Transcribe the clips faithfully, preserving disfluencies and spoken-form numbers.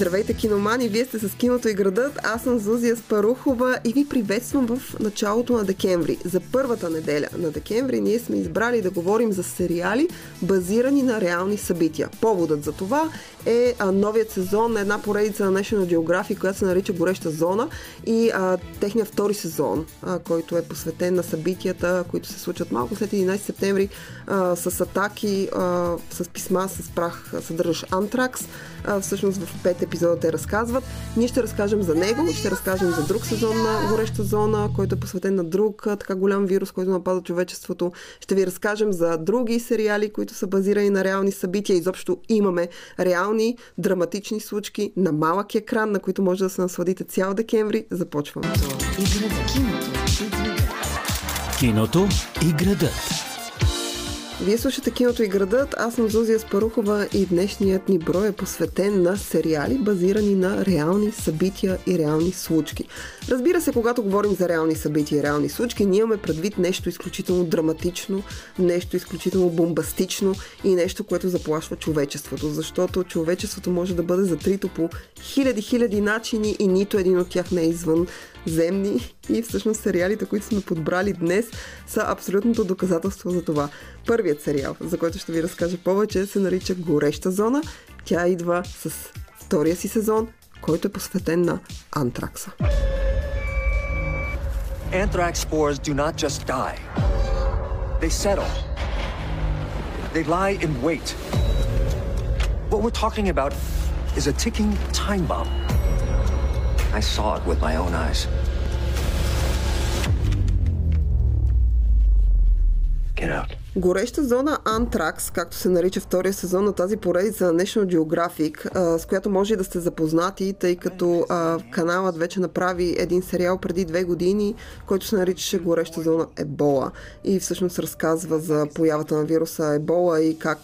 Здравейте, киномани! Вие сте с Киното и градът. Аз съм Зузия Спарухова и ви приветствам в началото на декември. За първата неделя на декември ние сме избрали да говорим за сериали, базирани на реални събития. Поводът за това е новият сезон на една поредица на National Geographic, която се нарича Гореща зона, и а, техния втори сезон, а, който е посветен на събитията, които се случат малко след единайсети септември, а, с атаки, а, с писма, с прах, съдържащ антракс. А, всъщност в пет епизода те разказват. Ние ще разкажем за него, ще разкажем за друг сезон на Гореща зона, който е посветен на друг а, така голям вирус, който напада човечеството. Ще ви разкажем за други сериали, които са базирани на реални събития. Изобщо имаме реални, драматични случки на малък екран, на които може да се насладите цял декември. Започваме. Киното и градът. Вие слушате Киното и градът, аз съм Зузия Спарухова и днешният ни брой е посветен на сериали, базирани на реални събития и реални случки. Разбира се, когато говорим за реални събития и реални случки, ние имаме предвид нещо изключително драматично, нещо изключително бомбастично и нещо, което заплашва човечеството, защото човечеството може да бъде затрито по хиляди-хиляди начини и нито един от тях не е извън земни и всъщност сериалите, които сме подбрали днес, са абсолютното доказателство за това. Първият сериал, за който ще ви разкажа повече, се нарича Гореща зона. Тя идва с втория си сезон, който е посветен на антракса. Anthrax spores do not just die. They settle. They lie in wait. What we're talking about is a ticking time bomb. I saw it with my own eyes. Get out. Гореща зона Антракс, както се нарича втория сезон на тази поредица на National Geographic, с която може да сте запознати, тъй като каналът вече направи един сериал преди две години, който се наричаше Гореща зона Ебола. И всъщност разказва за появата на вируса Ебола и как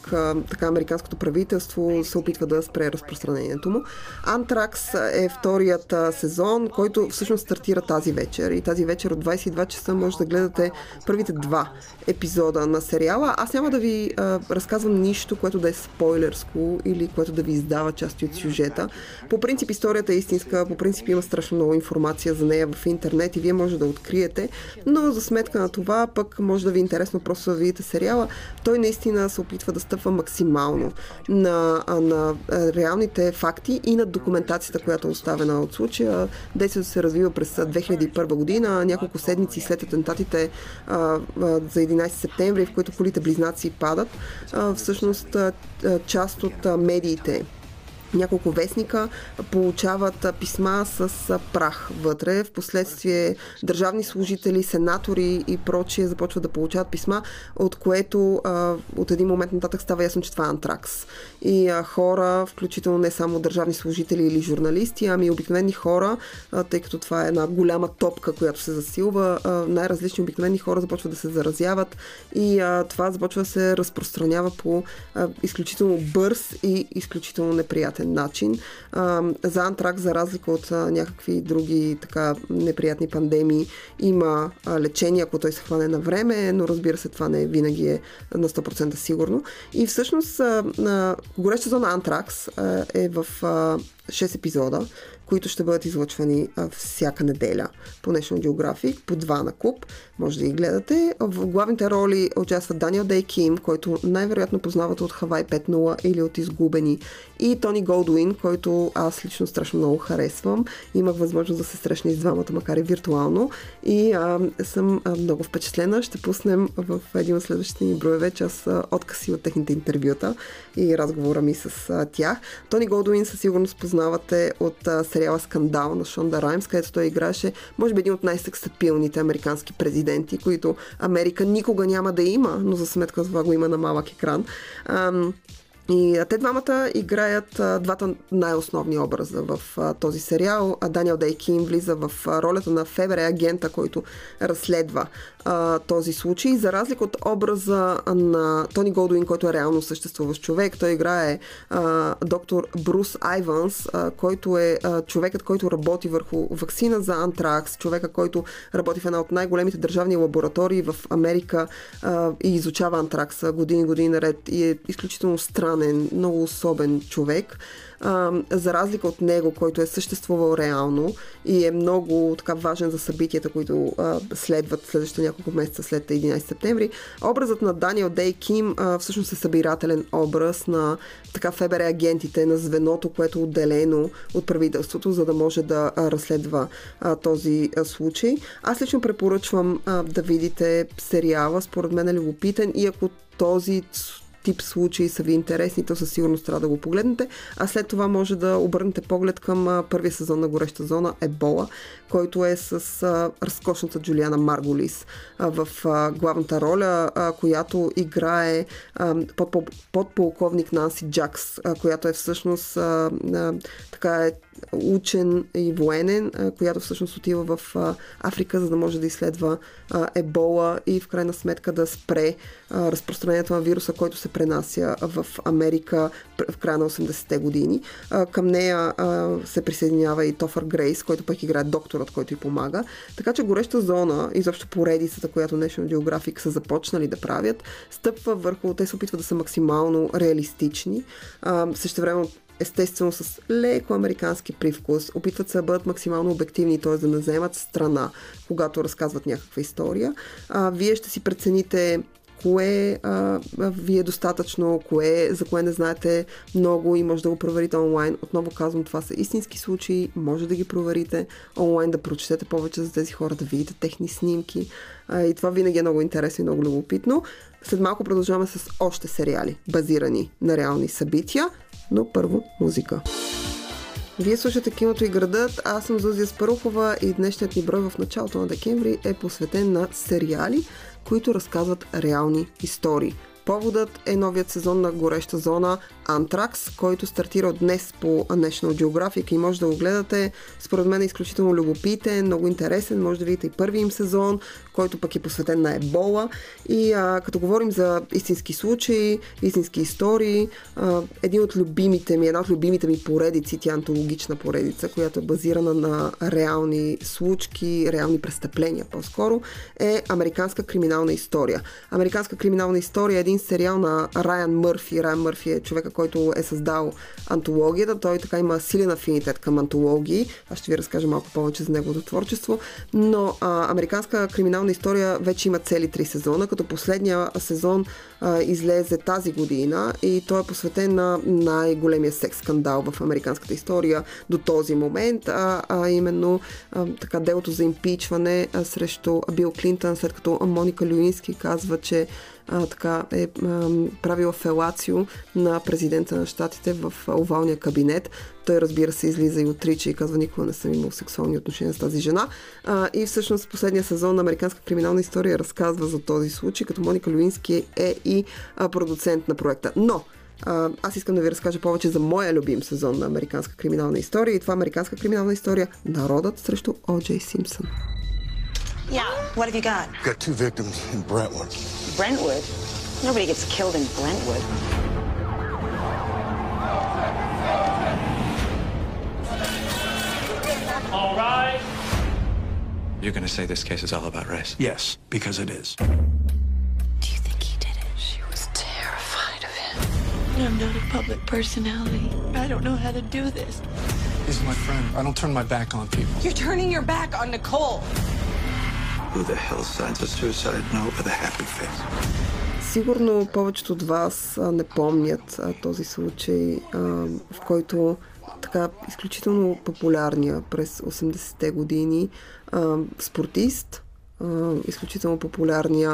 така американското правителство се опитва да спре разпространението му. Антракс е вторият сезон, който всъщност стартира тази вечер. И тази вечер от двайсет и два часа може да гледате първите два епизода на сериала. Сериала. Аз няма да ви а, разказвам нищо, което да е спойлерско или което да ви издава части от сюжета. По принцип историята е истинска, по принцип има страшно много информация за нея в интернет и вие може да откриете, но за сметка на това пък може да ви е интересно просто да видите сериала. Той наистина се опитва да стъпва максимално на, на реалните факти и на документацията, която е оставена от случая. Действието се развива през две хиляди и първа година, няколко седмици след атентатите а, а, за единайсети септември, в които колите близнаци падат, всъщност част от медиите, няколко вестника получават писма с прах вътре. Впоследствие държавни служители, сенатори и прочие започват да получават писма, от което от един момент нататък става ясно, че това е антракс. И хора, включително не само държавни служители или журналисти, ами обикновени хора, тъй като това е една голяма топка, която се засилва, най-различни обикновени хора започват да се заразяват и това започва да се разпространява по изключително бърз и изключително неприятен начин. За антракс, за разлика от някакви други така неприятни пандемии, има лечение, ако той се хване на време, но разбира се, това не винаги е на сто процента сигурно. И всъщност Гореща зона Антракс е в шест епизода, които ще бъдат излъчвани всяка неделя по National Geographic, по два на куп. Може да ги гледате. В главните роли участва Даниел Дей Ким, който най-вероятно познавате от Хавай пет нула или от Изгубени, и Тони Голдуин, който аз лично страшно много харесвам. Имах възможност да се срещна и с двамата, макар и виртуално. И а, съм а, много впечатлена. Ще пуснем в един от следващите ни броеве част откъси от техните интервюта и разговора ми с а, тях. Тони Голдуин със сигурност познавате от а, сериала Скандал на Шонда Раймс, където той играше, може би, един от най-сексапилните американски президенти, които Америка никога няма да има, но за сметка на това го има на малък екран. Ам... И те двамата играят а, двата най-основни образа в а, този сериал. А Даниел Дей Ким влиза в а, ролята на Ф Б Р агента, който разследва а, този случай. За разлика от образа на Тони Голдуин, който е реално съществуващ човек, той играе а, доктор Брус Айванс, а, който е а, човекът, който работи върху ваксина за антракс, човека, който работи в една от най-големите държавни лаборатории в Америка а, и изучава антракса години-години наред и е изключително странно странен, много особен човек, а, за разлика от него, който е съществувал реално и е много така важен за събитията, които а, следват следващите няколко месеца след единайсети септември. Образът на Даниел Дей Ким а, всъщност е събирателен образ на така Ф Б Р агентите, на звеното, което е отделено от правителството, за да може да разследва а, този а, случай. Аз лично препоръчвам а, да видите сериала, според мен е любопитен и ако този тип случаи са ви интересни, то със сигурност трябва да го погледнете, а след това може да обърнете поглед към първия сезон на Гореща зона Ебола, който е с а, разкошната Джулиана Маргулис а, в а, главната роля, а, която играе а, подпол, подполковник Нанси Джакс, а, която е всъщност а, а, така е учен и военен, а, която всъщност отива в а, Африка, за да може да изследва а, Ебола и в крайна сметка да спре а, разпространението на вируса, който се пренася в Америка в края на осемдесетте години. А, към нея а, се присъединява и Тофър Грейс, който пък играе доктор, от който й помага. Така че Гореща зона, изобщо поредицата, която National Geographic са започнали да правят, стъпва върху, те се опитват да са максимално реалистични. А, същевременно, естествено, с леко американски привкус, опитват се да бъдат максимално обективни, т.е. да не вземат страна, когато разказват някаква история. А, вие ще си прецените кое а, ви е достатъчно, кое, за кое не знаете много и може да го проверите онлайн. Отново казвам, това са истински случаи, може да ги проверите онлайн, да прочетете повече за тези хора, да видите техни снимки а, и това винаги е много интересно и много любопитно. След малко продължаваме с още сериали, базирани на реални събития, но първо музика. Вие слушате Киното и градът, аз съм Зузия Спарухова и днешният ни брой в началото на декември е посветен на сериали, които разказват реални истории. Поводът е новият сезон на Гореща зона Антракс, който стартира днес по National Geographic и може да го гледате. Според мен е изключително любопитен, много интересен, може да видите и първи им сезон, който пък е посветен на Ебола. И а, като говорим за истински случаи, истински истории, а, един от любимите ми, една от любимите ми поредици, тя е антологична поредица, която е базирана на реални случки, реални престъпления по-скоро, е Американска криминална история. Американска криминална история е един сериал на Райан Мърфи. Райан Мърфи е човека, който е създал антологията. Той така има силен афинитет към антологии. Аз ще ви разкажа малко повече за неговото творчество. Но а, Американска криминална история вече има цели три сезона, като последния сезон а, излезе тази година и той е посветен на най-големия секс скандал в американската история до този момент, а, а именно а, така делото за импичване а, срещу Бил Клинтън, след като Моника Люински казва, че А, така е а, правила фелацио на президента на щатите в овалния кабинет. Той, разбира се, излиза и отрича и казва, никога не съм имал сексуални отношения с тази жена. А, и всъщност последния сезон на Американска криминална история разказва за този случай, като Моника Люински е и а, продуцент на проекта. Но аз искам да ви разкажа повече за моя любим сезон на Американска криминална история и това Американска криминална история Народът срещу О Джей Симпсън. Yeah, what have you got? Got two victims in Brentwood. Brentwood? Nobody gets killed in Brentwood. All right. You're going to say this case is all about race? Yes, because it is. Do you think he did it? She was terrified of him. I'm not a public personality. I don't know how to do this. He's my friend. I don't turn my back on people. You're turning your back on Nicole. Who the hell signs a suicide note with a happy face? Сигурно повечето от вас а, не помнят а, този случай, а, в който така изключително популярния през осемдесетте години а, спортист, а, изключително популярния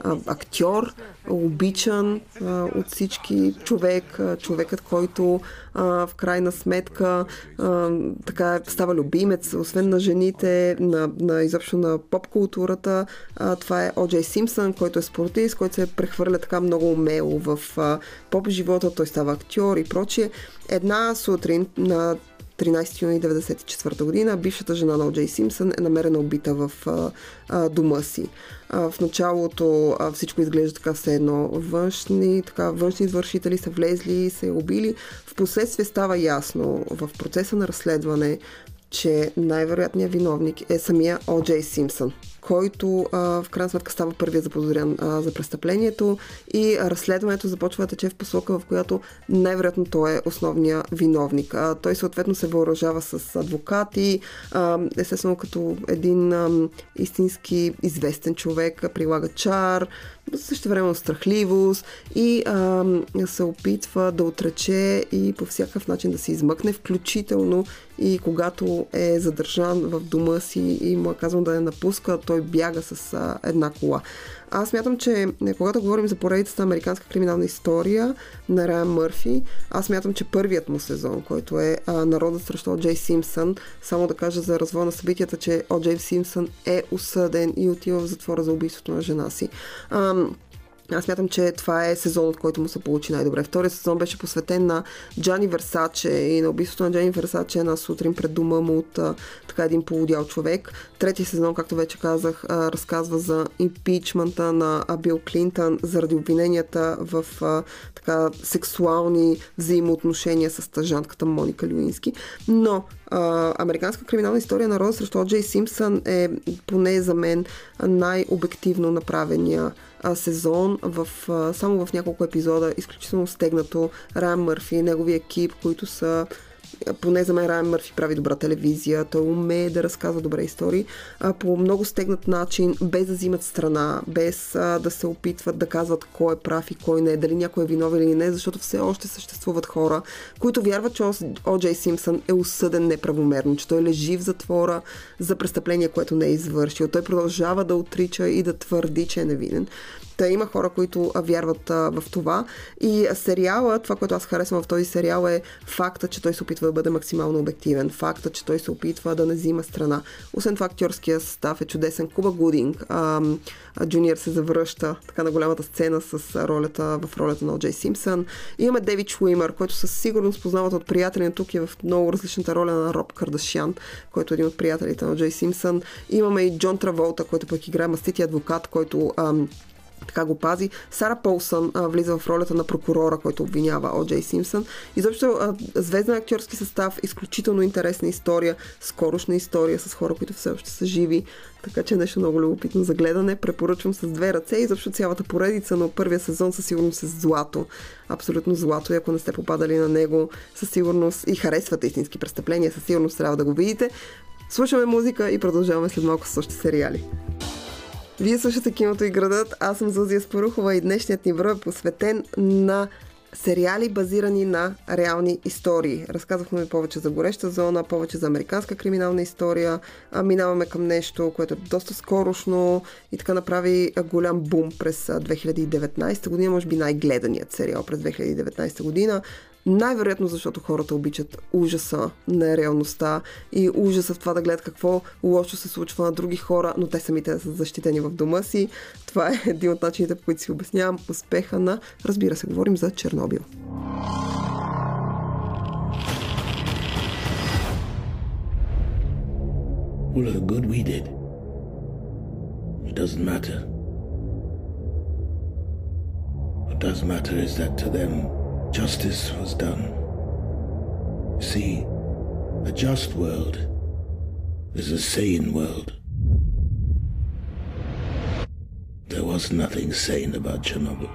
а, актьор, обичан а, от всички човек, а, човекът, който а, в крайна сметка а, така става любимец, освен на жените, на, на изобщо на поп-културата. А, това е О Джей Симпсън, който е спортист, който се прехвърля така много умело в а, поп-живота, той става актьор и прочие. Една сутрин на тринайсети юни хиляда деветстотин деветдесет и четвърта година бившата жена на О Джей Симпсън е намерена убита в а, а, дома си. А, в началото а, всичко изглежда така все едно. Външни, така, външни извършители са влезли и се убили. Впоследствие става ясно в процеса на разследване, че най-вероятният виновник е самия О Джей Симпсън, който а, в крайна сметка става първият заподозрян а, за престъплението и разследването започва да тече в посока, в която най-вероятно той е основният виновник. А, той съответно се въоръжава с адвокати, а, естествено като един а, истински известен човек, прилага чар, същевременно страхливост и а, се опитва да отрече и по всякакъв начин да се измъкне, включително и когато е задържан в дома си и му е казано да не напуска, той бяга с а, една кола. Аз смятам, че когато говорим за поредицата Американска криминална история на Райан Мърфи, аз смятам, че първият му сезон, който е а, Народът срещу О Джей Симпсън, само да кажа за развоя на събитията, че О Джей Симпсън е осъден и отива в затвора за убийството на жена си. Ам... Аз смятам, че това е сезон, от който му се получи най-добре. Вторият сезон беше посветен на Джани Версаче и на убийството на Джани Версаче на сутрин пред дома му от а, така един полудял човек. Третият сезон, както вече казах, а, разказва за импичмента на Бил Клинтън заради обвиненията в а, така сексуални взаимоотношения с стажантката Моника Люински. Но а, Американска криминална история на Род срещу О Джей Симпсън е поне за мен най-обективно направения сезон, в, само в няколко епизода, изключително стегнато. Райан Мърфи, неговия екип, които са, поне за мен Райан Мърфи прави добра телевизия, той умее да разказва добре истории по много стегнат начин, без да взимат страна, без да се опитват да казват кой е прав и кой не, дали някой е виновен или не, защото все още съществуват хора, които вярват, че О Джей Симпсън е осъден неправомерно, че той лежи в затвора за престъпление, което не е извършил. Той продължава да отрича и да твърди, че е невинен. Та има хора, които вярват а, в това. И сериала, това, което аз харесвам в този сериал, е факта, че той се опитва да бъде максимално обективен. Факта, че той се опитва да не взима страна. Освен това, актьорския състав е чудесен. Куба Гудинг а, а, Джуниор се завръща така на голямата сцена с ролята, в ролята на О Джей Симпсън. И имаме Дейвид Шуимър, който със сигурност познават от приятели, на тук е в много различната роля на Роб Кардашиан, който е един от приятелите на О Джей Симпсън. И имаме и Джон Траволта, който пък играе мастития адвокат, който а, така го пази. Сара Полсън а, влиза в ролята на прокурора, който обвинява О Джей Симпсън. Изобщо а, звезден актьорски състав, изключително интересна история, скорошна история с хора, които все още са живи. Така че нещо много любопитно за гледане. Препоръчвам с две ръце и защо цялата поредица, но първия сезон със сигурност е злато. Абсолютно злато. И ако не сте попадали на него, със сигурност и харесвате истински престъпления, със сигурност трябва да го видите. Слушаме музика и продължаваме след малко с още сериали. Вие слушате Киното и градът, аз съм Зузия Спарухова и днешният ни брой е посветен на сериали, базирани на реални истории. Разказахме ви повече за Гореща зона, повече за Американска криминална история, а минаваме към нещо, което е доста скорошно и така направи голям бум през две хиляди и деветнадесета година, може би най-гледаният сериал през две хиляди и деветнадесета година. Най-вероятно, защото хората обичат ужаса на реалността и ужаса в това да гледат какво лошо се случва на други хора, но те самите са защитени в дома си. Това е един от начините, по които си обяснявам успеха на, разбира се, говорим за Чернобил. All the good we did. It doesn't matter. What does matter is that to them justice was done. See, a just world is a sane world. There was nothing sane about Chernobyl.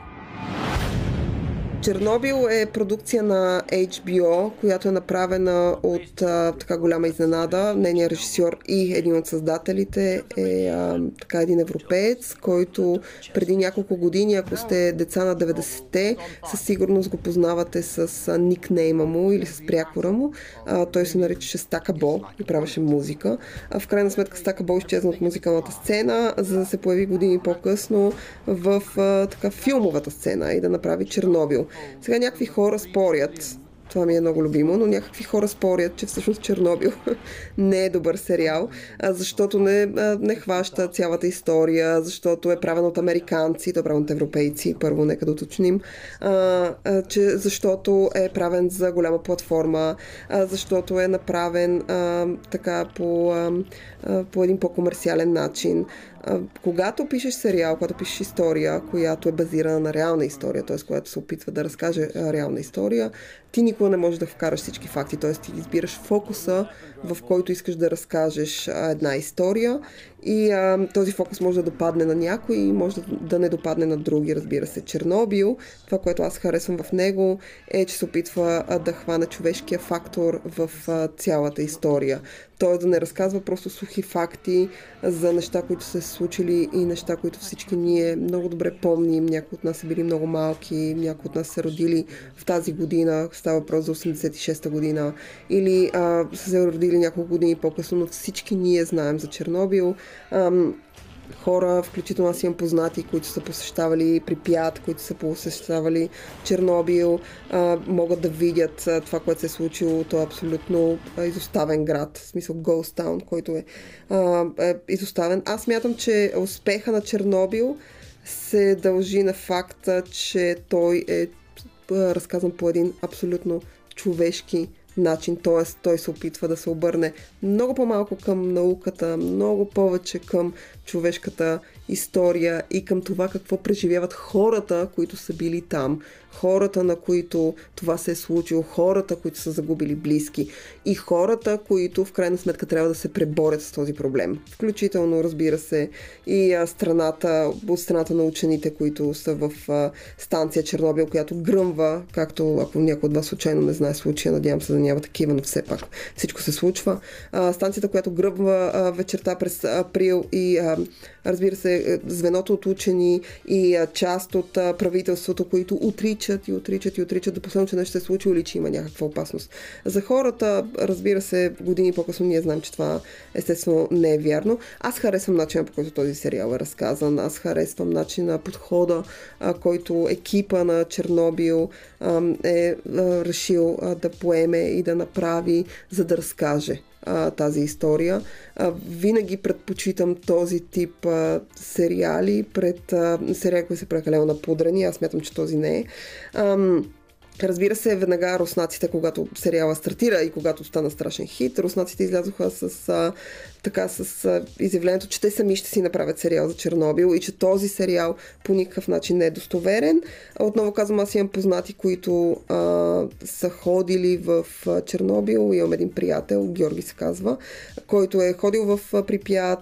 Чернобил е продукция на Ейч Би О, която е направена от а, така голяма изненада. Нейният режисьор и един от създателите е а, така един европеец, който преди няколко години, ако сте деца на деветдесетте, със сигурност го познавате с а, никнейма му или с прякора му. А, той се наричаше Стака Бо и правеше музика. А, в крайна сметка Стака Бо изчезна от музикалната сцена, за да се появи години по-късно в а, така филмовата сцена и да направи Чернобил. Сега някакви хора спорят, това ми е много любимо, но някакви хора спорят, че всъщност Чернобил не е добър сериал, защото не, не хваща цялата история, защото е правен от американци, то е правен от европейци, първо нека да уточним, че защото е правен за голяма платформа, защото е направен така по, по един по-комерциален начин. Когато пишеш сериал, когато пишеш история, която е базирана на реална история, т.е. която се опитва да разкаже реална история, ти никога не можеш да вкараш всички факти, т.е. ти избираш фокуса, в който искаш да разкажеш една история, и а, този фокус може да допадне на някой и може да не допадне на други, разбира се. Чернобил, това, което аз харесвам в него, е, че се опитва да хвана човешкия фактор в цялата история. Той да не разказва просто сухи факти за неща, които са се случили и неща, които всички ние много добре помним. Някои от нас са били много малки, някои от нас са родили в тази година, става въпрос за осемдесет и шеста година, или а, са се родили няколко години по-късно, но всички ние знаем за Чернобил. Ам, хора, включително аз имам познати, които са посещавали Припят, които са посещавали Чернобил, а, могат да видят а, това, което се е случило. То е абсолютно а, изоставен град, в смисъл Ghost Town, който е, а, е изоставен. Аз мятам, че успеха на Чернобил се дължи на факта, че той е а, разказан по един абсолютно човешки начин, т.е. той се опитва да се обърне много по-малко към науката, много повече към човешката история и към това какво преживяват хората, които са били там, хората, на които това се е случило, хората, които са загубили близки и хората, които в крайна сметка трябва да се преборят с този проблем. Включително, разбира се, и страната, от страната на учените, които са в станция Чернобил, която гръмва, както ако някой от вас случайно не знае случая, надявам се да няма такива, но все пак всичко се случва. Станцията, която гръмва вечерта през април, и разбира се, звеното от учени и част от правителството, които отричат и отричат и отричат да последно, че нещо ще се случи или че има някаква опасност. За хората, разбира се, години по-късно ние знаем, че това естествено не е вярно. Аз харесвам начина, по който този сериал е разказан. Аз харесвам начина, подхода, който екипа на Чернобил е решил да поеме и да направи, за да разкаже тази история. Винаги предпочитам този тип сериали пред сериали, които са прекалено напудрени. Аз смятам, че този не е. Разбира се, веднага руснаците, когато сериала стартира и когато стана страшен хит, руснаците излязоха с, а, така, с а, изявлението, че те сами ще си направят сериал за Чернобил и че този сериал по никакъв начин не е достоверен. Отново казвам, аз имам познати, които а, са ходили в Чернобил. Имам един приятел, Георги се казва, който е ходил в Припят,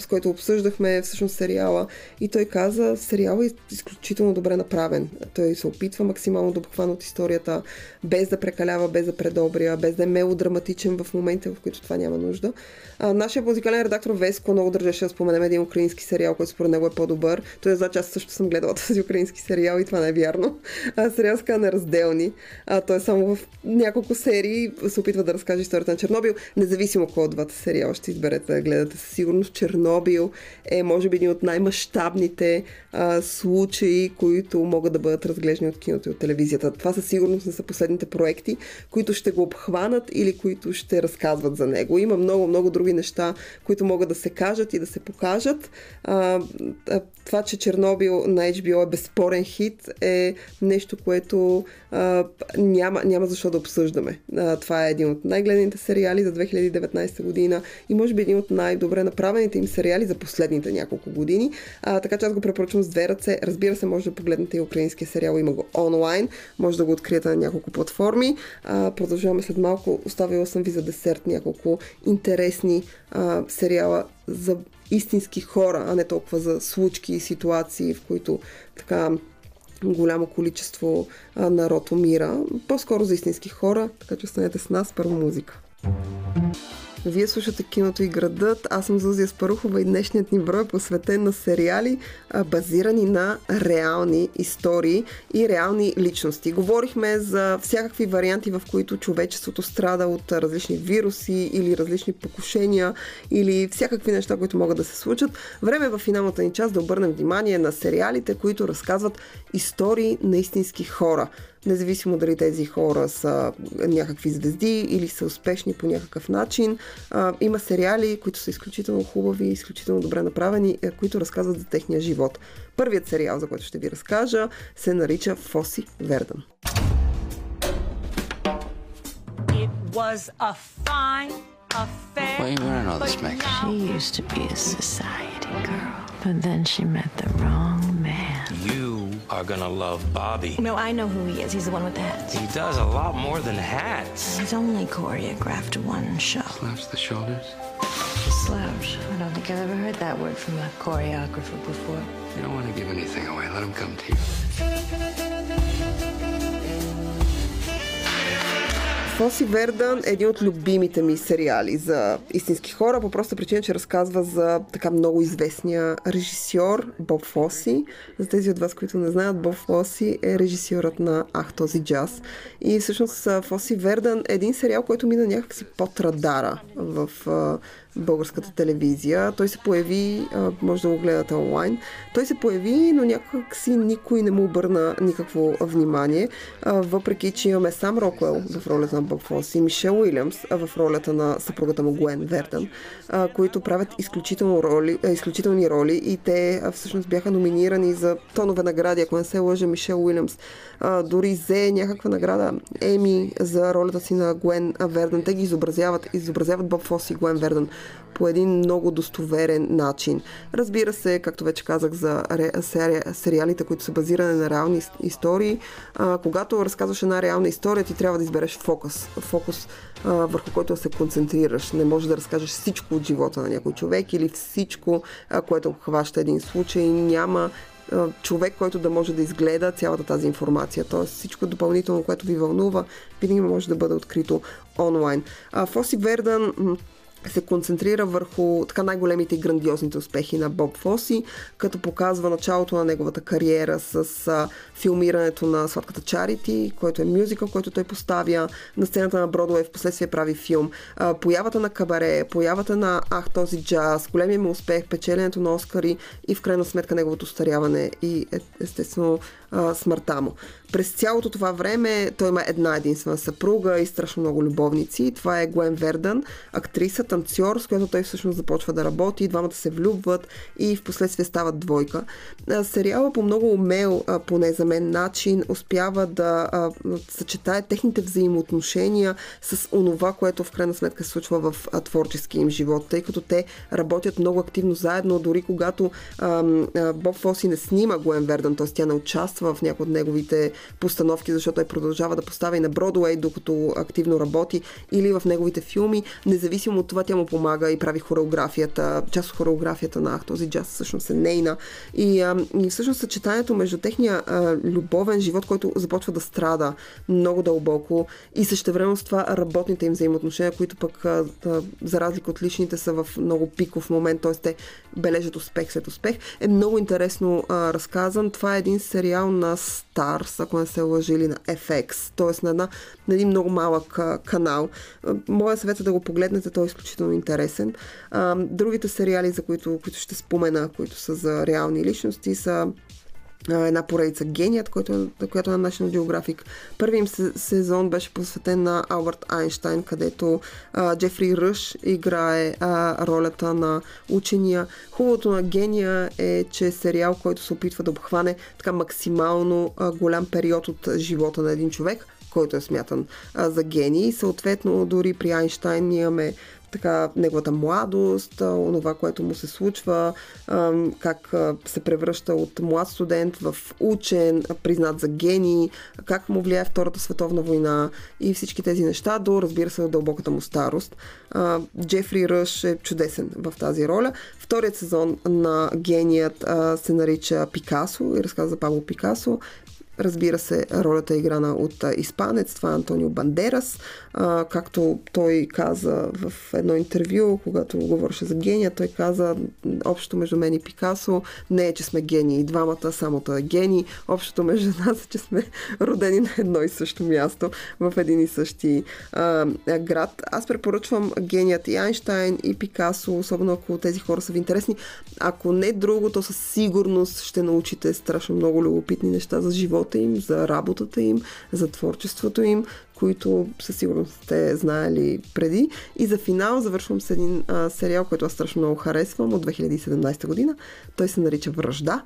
с който обсъждахме всъщност сериала, и той каза, сериалът е изключително добре направен. Той се опитва максимално да обхване от историята, без да прекалява, без да предобря, без да е мелодраматичен в момента, в които това няма нужда. А, нашия музикален редактор Веско много държеше да споменем един украински сериал, който според него е по-добър. Той е за аз също съм гледала този украински сериал и това не е вярно. А, сериал се казва Неразделни. А, той е само в няколко серии се опитва да разкаже историята на Чернобил. Независимо кой от двата сериала ще изберете да гледате, със сигурност Чернобил е може би един от най-мащабните а, случаи, които могат да бъдат разглеждани от киното и от телевизията. Това със сигурност не са последните проекти, които ще го обхванат или които ще разказват за него. Има много, много други неща, които могат да се кажат и да се покажат. А, това, че Чернобил на Ейч Би О е безспорен хит, е нещо, което а, няма, няма защо да обсъждаме. А, това е един от най-гледаните сериали за две хиляди и деветнадесета година и може би един от най-добре направените им сериали за последните няколко години. А, така че аз го препоръчвам с две ръце. Разбира се, може да погледнете и украинския сериал, има го онлайн. Може да го откриете на няколко платформи. А, продължаваме след малко. Оставила съм ви за десерт няколко интересни а, сериала за истински хора, а не толкова за случки и ситуации, в които така голямо количество а, народ умира. По-скоро за истински хора, така че останете с нас. Първо музика. Вие слушате Киното и градът. Аз съм Зузия Спарухова и днешният ни брой е посветен на сериали, базирани на реални истории и реални личности. Говорихме за всякакви варианти, в които човечеството страда от различни вируси или различни покушения или всякакви неща, които могат да се случат. Време в финалната ни част да обърнем внимание на сериалите, които разказват истории на истински хора. Независимо дали тези хора са някакви звезди или са успешни по някакъв начин. А, има сериали, които са изключително хубави, изключително добре направени, които разказват за техния живот. Първият сериал, за който ще ви разкажа, се нарича Фоси Вердън. It But then she met the wrong man. You are gonna love Bobby. No, I know who he is. He's the one with the hats. He does a lot more than hats. He's only choreographed one show. Slaps the shoulders. Slouch. I don't think I've ever heard that word from a choreographer before. You don't want to give anything away. Let him come to you. Фоси Вердън е един от любимите ми сериали за истински хора, по проста причина, че разказва за така много известния режисьор Боб Фоси. За тези от вас, които не знаят, Боб Фоси е режисьорът на Ах, този джаз. И всъщност Фоси Вердън е един сериал, който мина някакси под радара в българската телевизия. Той се появи, може да го гледате онлайн, той се появи, но някакси никой не му обърна никакво внимание, въпреки че имаме сам Роквел в ролята на Боб Фоси и Мишел Уилямс в ролята на съпругата му Гуен Вердън, които правят изключително роли, изключителни роли, и те всъщност бяха номинирани за тонове награди, ако не се лъжа. Мишел Уилямс дори взе някаква награда Еми за ролята си на Гуен Вердън. Те ги изобразяват, изобразяват Боб Фоси и Гуен Вердън по един много достоверен начин. Разбира се, както вече казах за сериалите, които са базирани на реални истории, а, когато разказваш една реална история, ти трябва да избереш фокус. Фокус, а, върху който да се концентрираш. Не можеш да разкажеш всичко от живота на някой човек или всичко, а, което обхваща един случай. Няма човек, който да може да изгледа цялата тази информация. Тоест всичко допълнително, което ви вълнува, винаги може да бъде открито онлайн. А, Фоси Вердън се концентрира върху така най-големите и грандиозните успехи на Боб Фоси, като показва началото на неговата кариера с а, филмирането на Сладката Чарити, който е мюзикъл, който той поставя на сцената на Бродуей, в последствие прави филм. А, появата на Кабаре, появата на Ах, този джаз, големия му успех, печеленето на Оскари и в крайна сметка неговото старяване и естествено а, смъртта му. През цялото това време той има една единствена съпруга и страшно много любовници. Това е Гуен Вердън, актриса, танцор, с която той всъщност започва да работи. Двамата се влюбват и в последствие стават двойка. Сериала по много умел, поне за мен, начин успява да съчетае техните взаимоотношения с онова, което в крайна сметка се случва в творческия им живот, тъй като те работят много активно заедно, дори когато Боб Фоси не снима Гуен Вердън, т.е. тя не участва в някои от неговите постановки, защото той продължава да поставя и на Бродуей, докато активно работи, или в неговите филми. Независимо от това, тя му помага и прави хореографията. Част от хореографията на Ах, този джаз всъщност е нейна. И, а, и всъщност съчетанието между техния а, любовен живот, който започва да страда много дълбоко, и същевременно с това работните им взаимоотношения, които пък а, а, за разлика от личните са в много пиков момент, т.е. те бележат успех след успех, е много интересно а, разказан. Това е един сериал на Старс, ако не се лъжи, или на Еф Екс, т.е. на, една, на един много малък а, канал. Моя съвет е да го погледнете, той е изключително интересен. А, другите сериали, за които, които ще спомена, които са за реални личности, са една поредица Геният, която, която е на National Geographic. Първият им сезон беше посветен на Албърт Айнщайн, където а, Джефри Ръш играе а, ролята на учения. Хубавото на Гения е, че е сериал, който се опитва да обхване така максимално а, голям период от живота на един човек, който е смятан а, за гений. И съответно, дори при Айнщайн ние имаме така неговата младост, онова, което му се случва, как се превръща от млад студент в учен, признат за гений, как му влияе Втората световна война и всички тези неща, до, разбира се, до дълбоката му старост. Джефри Ръш е чудесен в тази роля. Вторият сезон на Геният се нарича Пикасо и разказва за Пабло Пикасо. Разбира се, ролята е играна от испанец, това е Антонио Бандерас. А, както той каза в едно интервю, когато говореше за Гения, той каза: общото между мен и Пикасо не е, че сме гении и двамата, самото е гений. Общото между нас е, че сме родени на едно и също място, в един и същи а, град. Аз препоръчвам Геният и Айнщайн, и Пикасо, особено ако тези хора са ви интересни. Ако не друго, то със сигурност ще научите страшно много любопитни неща за живота им, за работата им, за творчеството им, които със сигурност сте знаели преди. И за финал завършвам с един а, сериал, който аз страшно много харесвам, от две хиляди и седемнадесета година. Той се нарича Връжда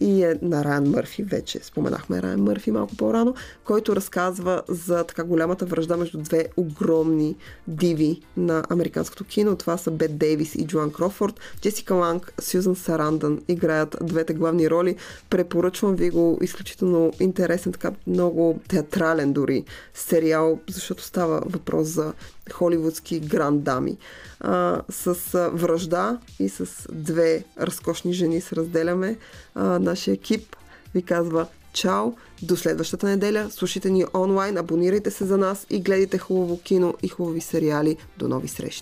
и е на Райан Мърфи. Вече споменахме Райан Мърфи малко по-рано, който разказва за така голямата връжда между две огромни диви на американското кино. Това са Бет Дейвис и Джоан Крофорд. Джесика Ланг, Сюзан Сарандън играят двете главни роли. Препоръчвам ви го, изключително интересен, така много театрален дори сериал, защото става въпрос за холивудски гранддами. А, с а, връжда и с две разкошни жени се разделяме. А, нашия екип ви казва чао, до следващата неделя. Слушайте ни онлайн, абонирайте се за нас и гледайте хубаво кино и хубави сериали. До нови срещи!